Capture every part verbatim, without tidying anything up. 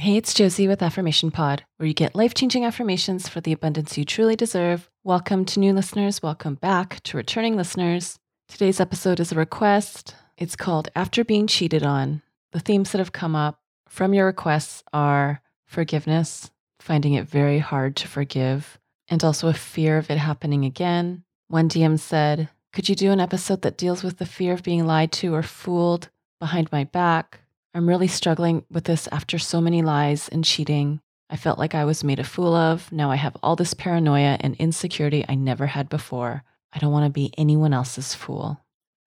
Hey, it's Josie with Affirmation Pod, where you get life-changing affirmations for the abundance you truly deserve. Welcome to new listeners. Welcome back to returning listeners. Today's episode is a request. It's called After Being Cheated On. The themes that have come up from your requests are forgiveness, finding it very hard to forgive, and also a fear of it happening again. One D M said, "Could you do an episode that deals with the fear of being lied to or fooled behind my back? I'm really struggling with this after so many lies and cheating. I felt like I was made a fool of. Now I have all this paranoia and insecurity I never had before. I don't want to be anyone else's fool."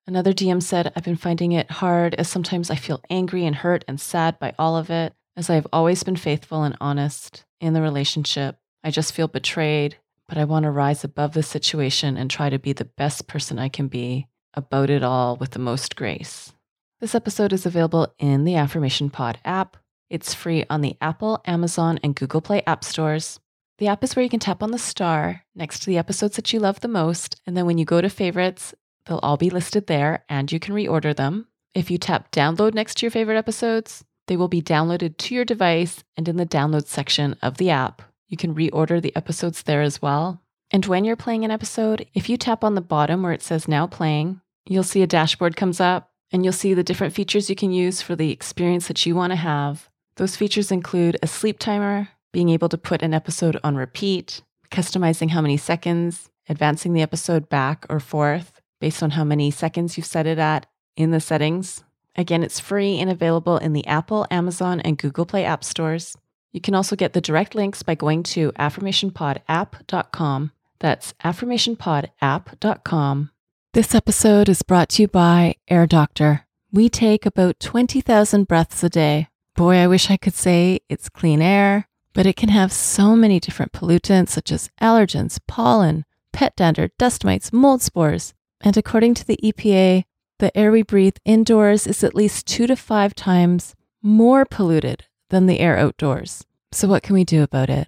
Another D M said, "I've been finding it hard as sometimes I feel angry and hurt and sad by all of it, as I have always been faithful and honest in the relationship. I just feel betrayed, but I want to rise above the situation and try to be the best person I can be about it all with the most grace." This episode is available in the Affirmation Pod app. It's free on the Apple, Amazon, and Google Play app stores. The app is where you can tap on the star next to the episodes that you love the most, and then when you go to favorites, they'll all be listed there and you can reorder them. If you tap download next to your favorite episodes, they will be downloaded to your device, and in the download section of the app, you can reorder the episodes there as well. And when you're playing an episode, if you tap on the bottom where it says now playing, you'll see a dashboard comes up. And you'll see the different features you can use for the experience that you want to have. Those features include a sleep timer, being able to put an episode on repeat, customizing how many seconds, advancing the episode back or forth based on how many seconds you've set it at in the settings. Again, it's free and available in the Apple, Amazon, and Google Play app stores. You can also get the direct links by going to affirmation pod app dot com. That's affirmation pod app dot com. This episode is brought to you by Air Doctor. We take about twenty thousand breaths a day. Boy, I wish I could say it's clean air, but it can have so many different pollutants such as allergens, pollen, pet dander, dust mites, mold spores. And according to the E P A, the air we breathe indoors is at least two to five times more polluted than the air outdoors. So what can we do about it?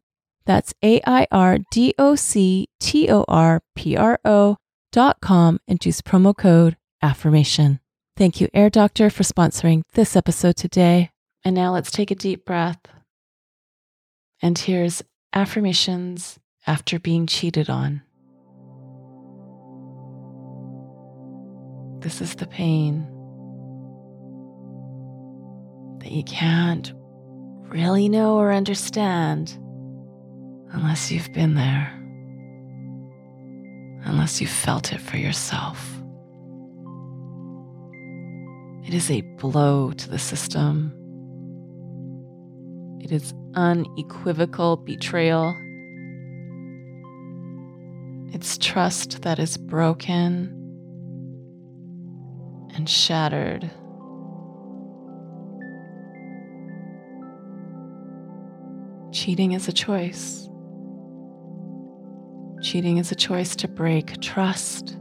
That's A-I-R-D-O-C-T-O-R-P-R-O dot com and use promo code AFFIRMATION. Thank you, Air Doctor, for sponsoring this episode today. And now let's take a deep breath. And here's affirmations after being cheated on. This is the pain that you can't really know or understand unless you've been there, unless you've felt it for yourself. It is a blow to the system. It is unequivocal betrayal. It's trust that is broken and shattered. Cheating is a choice. Cheating is a choice to break trust.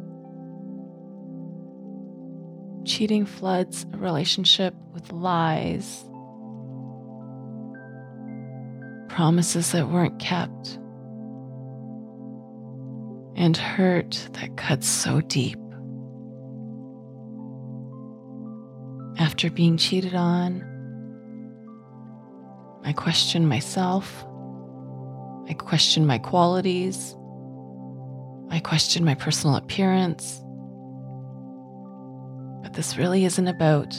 Cheating floods a relationship with lies, promises that weren't kept, and hurt that cuts so deep. After being cheated on, I question myself, I question my qualities, I question my personal appearance. But this really isn't about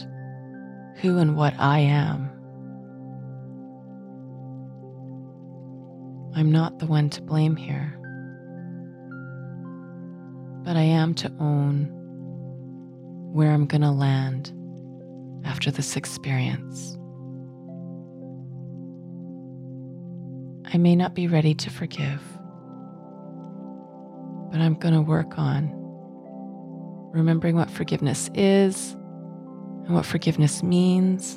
who and what I am. I'm not the one to blame here, but I am to own where I'm gonna land after this experience. I may not be ready to forgive, but I'm going to work on remembering what forgiveness is and what forgiveness means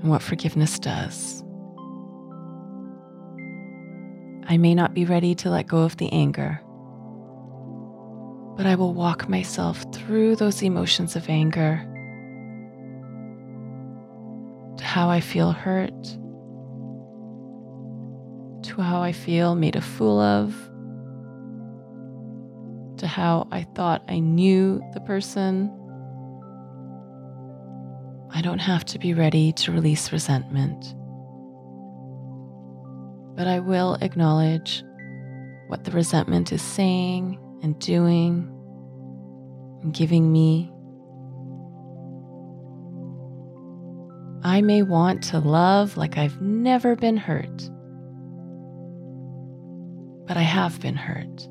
and what forgiveness does. I may not be ready to let go of the anger, but I will walk myself through those emotions of anger to how I feel hurt, to how I feel made a fool of, to how I thought I knew the person. I don't have to be ready to release resentment, but I will acknowledge what the resentment is saying and doing and giving me. I may want to love like I've never been hurt, but I have been hurt.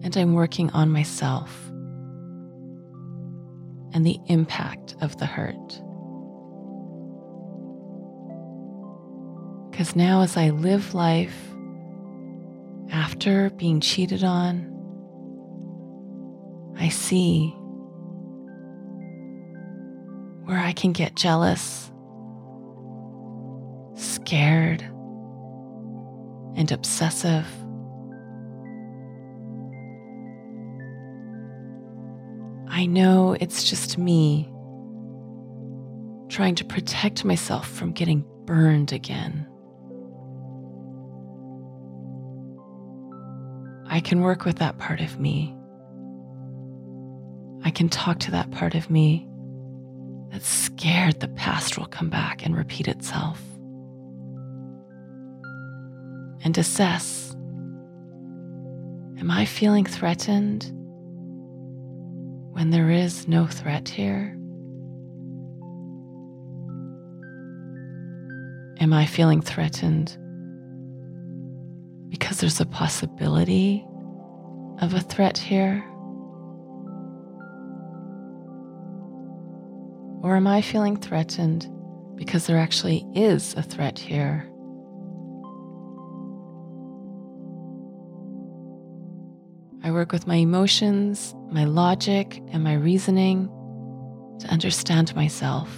And I'm working on myself and the impact of the hurt. Because now as I live life after being cheated on, I see where I can get jealous, scared, and obsessive. I know it's just me trying to protect myself from getting burned again. I can work with that part of me. I can talk to that part of me that's scared the past will come back and repeat itself, and assess, am I feeling threatened when there is no threat here? Am I feeling threatened because there's a possibility of a threat here? Or am I feeling threatened because there actually is a threat here? I work with my emotions, my logic, and my reasoning to understand myself.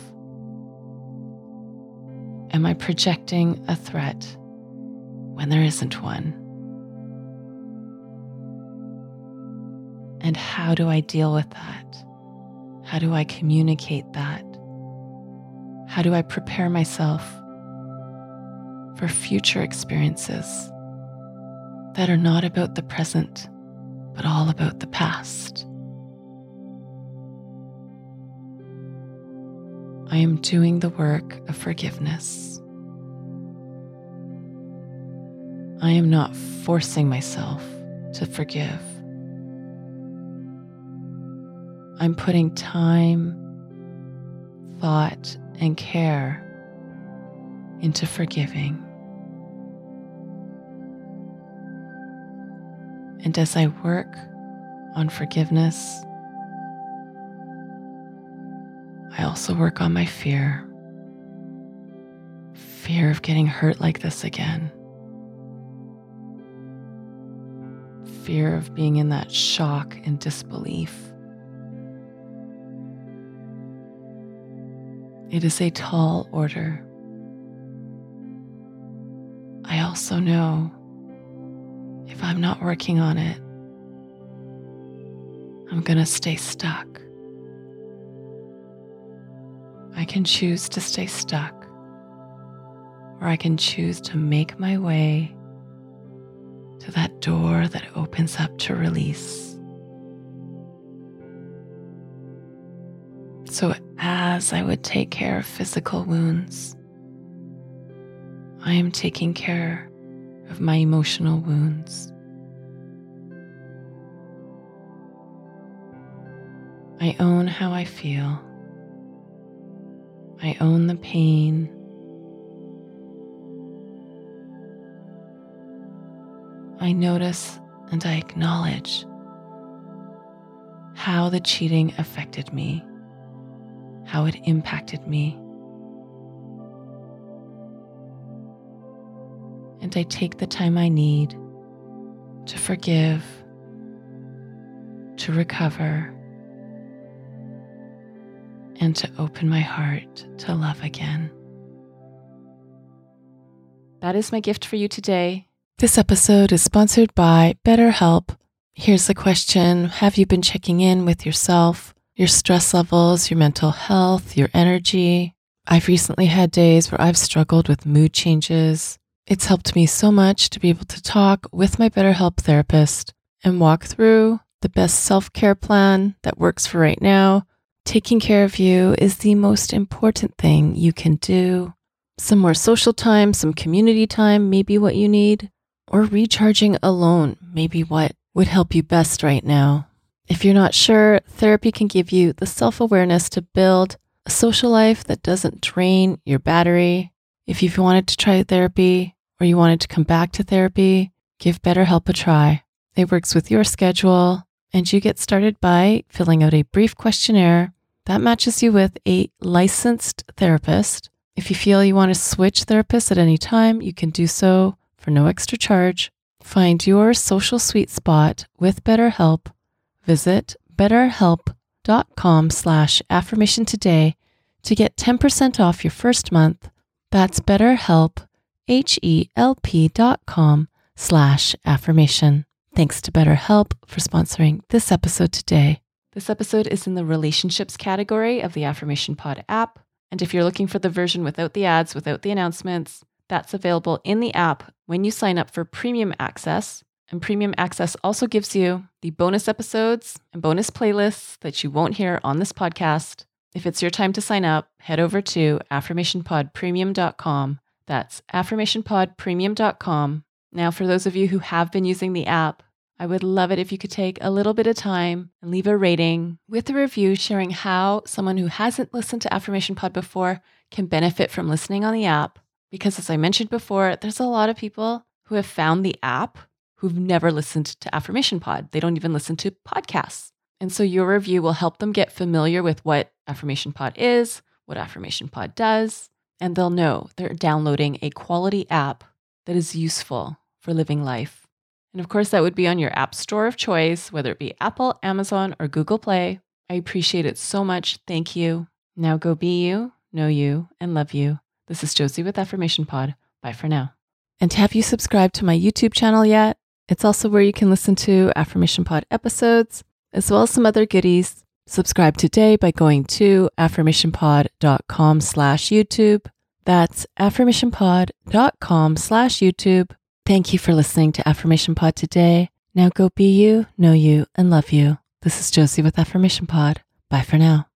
Am I projecting a threat when there isn't one? And how do I deal with that? How do I communicate that? How do I prepare myself for future experiences that are not about the present, but all about the past? I am doing the work of forgiveness. I am not forcing myself to forgive. I'm putting time, thought, and care into forgiving. And as I work on forgiveness, I also work on my fear. Fear of getting hurt like this again. fear of being in that shock and disbelief. It is a tall order. I also know if I'm not working on it, I'm going to stay stuck. I can choose to stay stuck, or I can choose to make my way to that door that opens up to release. So as I would take care of physical wounds, I am taking care of my emotional wounds. I own how I feel. I own the pain. I notice and I acknowledge how the cheating affected me, how it impacted me. And I take the time I need to forgive, to recover, and to open my heart to love again. That is my gift for you today. This episode is sponsored by BetterHelp. Here's the question: have you been checking in with yourself, your stress levels, your mental health, your energy? I've recently had days where I've struggled with mood changes. It's helped me so much to be able to talk with my BetterHelp therapist and walk through the best self-care plan that works for right now. Taking care of you is the most important thing you can do. Some more social time, some community time may be what you need, or recharging alone may be what would help you best right now. If you're not sure, therapy can give you the self-awareness to build a social life that doesn't drain your battery. If you've wanted to try therapy or you wanted to come back to therapy, give BetterHelp a try. It works with your schedule, and you get started by filling out a brief questionnaire that matches you with a licensed therapist. If you feel you want to switch therapists at any time, you can do so for no extra charge. Find your social sweet spot with BetterHelp. Visit betterhelp.com slash affirmation today to get ten percent off your first month. That's BetterHelp, H-E-L-P dot com slash affirmation. Thanks to BetterHelp for sponsoring this episode today. This episode is in the relationships category of the Affirmation Pod app. And if you're looking for the version without the ads, without the announcements, that's available in the app when you sign up for premium access. And premium access also gives you the bonus episodes and bonus playlists that you won't hear on this podcast. If it's your time to sign up, head over to affirmation pod premium dot com. That's affirmation pod premium dot com. Now, for those of you who have been using the app, I would love it if you could take a little bit of time and leave a rating with a review sharing how someone who hasn't listened to Affirmation Pod before can benefit from listening on the app. Because as I mentioned before, there's a lot of people who have found the app who've never listened to Affirmation Pod. They don't even listen to podcasts. And so your review will help them get familiar with what Affirmation Pod is, what Affirmation Pod does, and they'll know they're downloading a quality app that is useful for living life. And of course, that would be on your app store of choice, whether it be Apple, Amazon, or Google Play. I appreciate it so much. Thank you. Now go be you, know you, and love you. This is Josie with Affirmation Pod. Bye for now. And have you subscribed to my YouTube channel yet? It's also where you can listen to Affirmation Pod episodes, as well as some other goodies. Subscribe today by going to affirmationpod.com slash YouTube. That's affirmationpod.com slash YouTube. Thank you for listening to Affirmation Pod today. Now go be you, know you, and love you. This is Josie with Affirmation Pod. Bye for now.